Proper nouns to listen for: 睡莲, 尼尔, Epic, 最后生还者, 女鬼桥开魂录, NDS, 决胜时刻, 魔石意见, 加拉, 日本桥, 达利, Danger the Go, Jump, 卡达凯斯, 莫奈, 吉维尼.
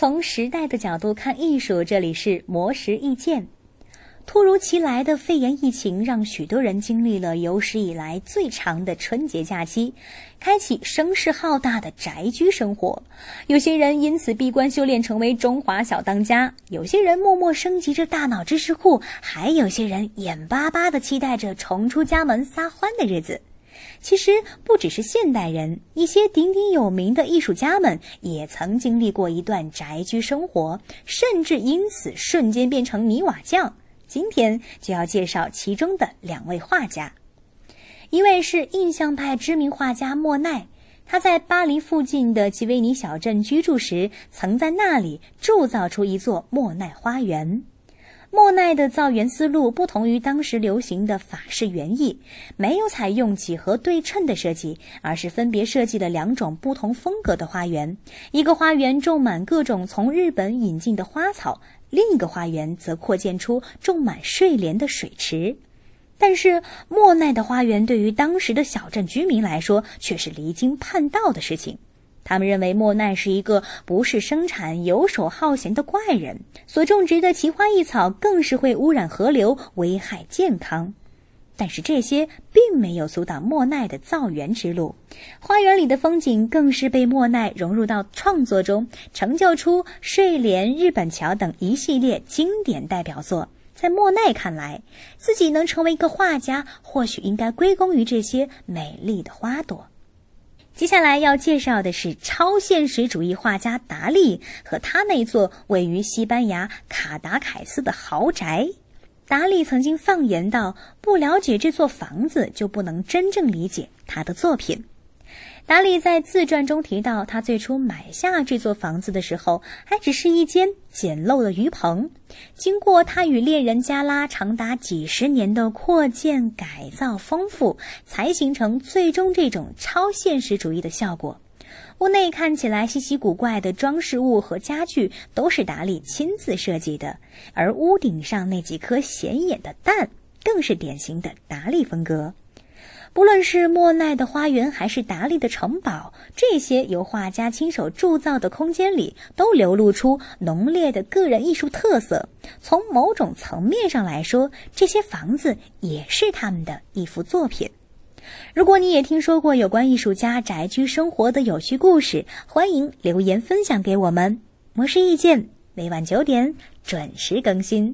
从时代的角度看艺术，这里是魔石意见。突如其来的肺炎疫情让许多人经历了有史以来最长的春节假期，开启声势浩大的宅居生活。有些人因此闭关修炼成为中华小当家，有些人默默升级着大脑知识库，还有些人眼巴巴地期待着重出家门撒欢的日子。其实不只是现代人，一些鼎鼎有名的艺术家们也曾经历过一段宅居生活，甚至因此瞬间变成泥瓦匠。今天就要介绍其中的两位画家。一位是印象派知名画家莫奈，他在巴黎附近的吉维尼小镇居住时，曾在那里铸造出一座莫奈花园。莫奈的造园思路不同于当时流行的法式园艺，没有采用几何对称的设计，而是分别设计了两种不同风格的花园。一个花园种满各种从日本引进的花草，另一个花园则扩建出种满睡莲的水池。但是莫奈的花园对于当时的小镇居民来说却是离经叛道的事情。他们认为莫奈是一个不是生产、游手好闲的怪人，所种植的奇花异草更是会污染河流，危害健康。但是这些并没有阻挡莫奈的造园之路，花园里的风景更是被莫奈融入到创作中，成就出睡莲、日本桥等一系列经典代表作。在莫奈看来，自己能成为一个画家，或许应该归功于这些美丽的花朵。接下来要介绍的是超现实主义画家达利和他那座位于西班牙卡达凯斯的豪宅。达利曾经放言道，不了解这座房子就不能真正理解他的作品。达利在自传中提到，他最初买下这座房子的时候还只是一间简陋的鱼棚，经过他与恋人加拉长达几10年的扩建改造丰富，才形成最终这种超现实主义的效果。屋内看起来稀奇古怪的装饰物和家具都是达利亲自设计的，而屋顶上那几颗显眼的蛋更是典型的达利风格。不论是莫奈的花园还是达利的城堡，这些由画家亲手铸造的空间里都流露出浓烈的个人艺术特色。从某种层面上来说，这些房子也是他们的一幅作品。如果你也听说过有关艺术家宅居生活的有趣故事，欢迎留言分享给我们。魔石意见每晚9点准时更新。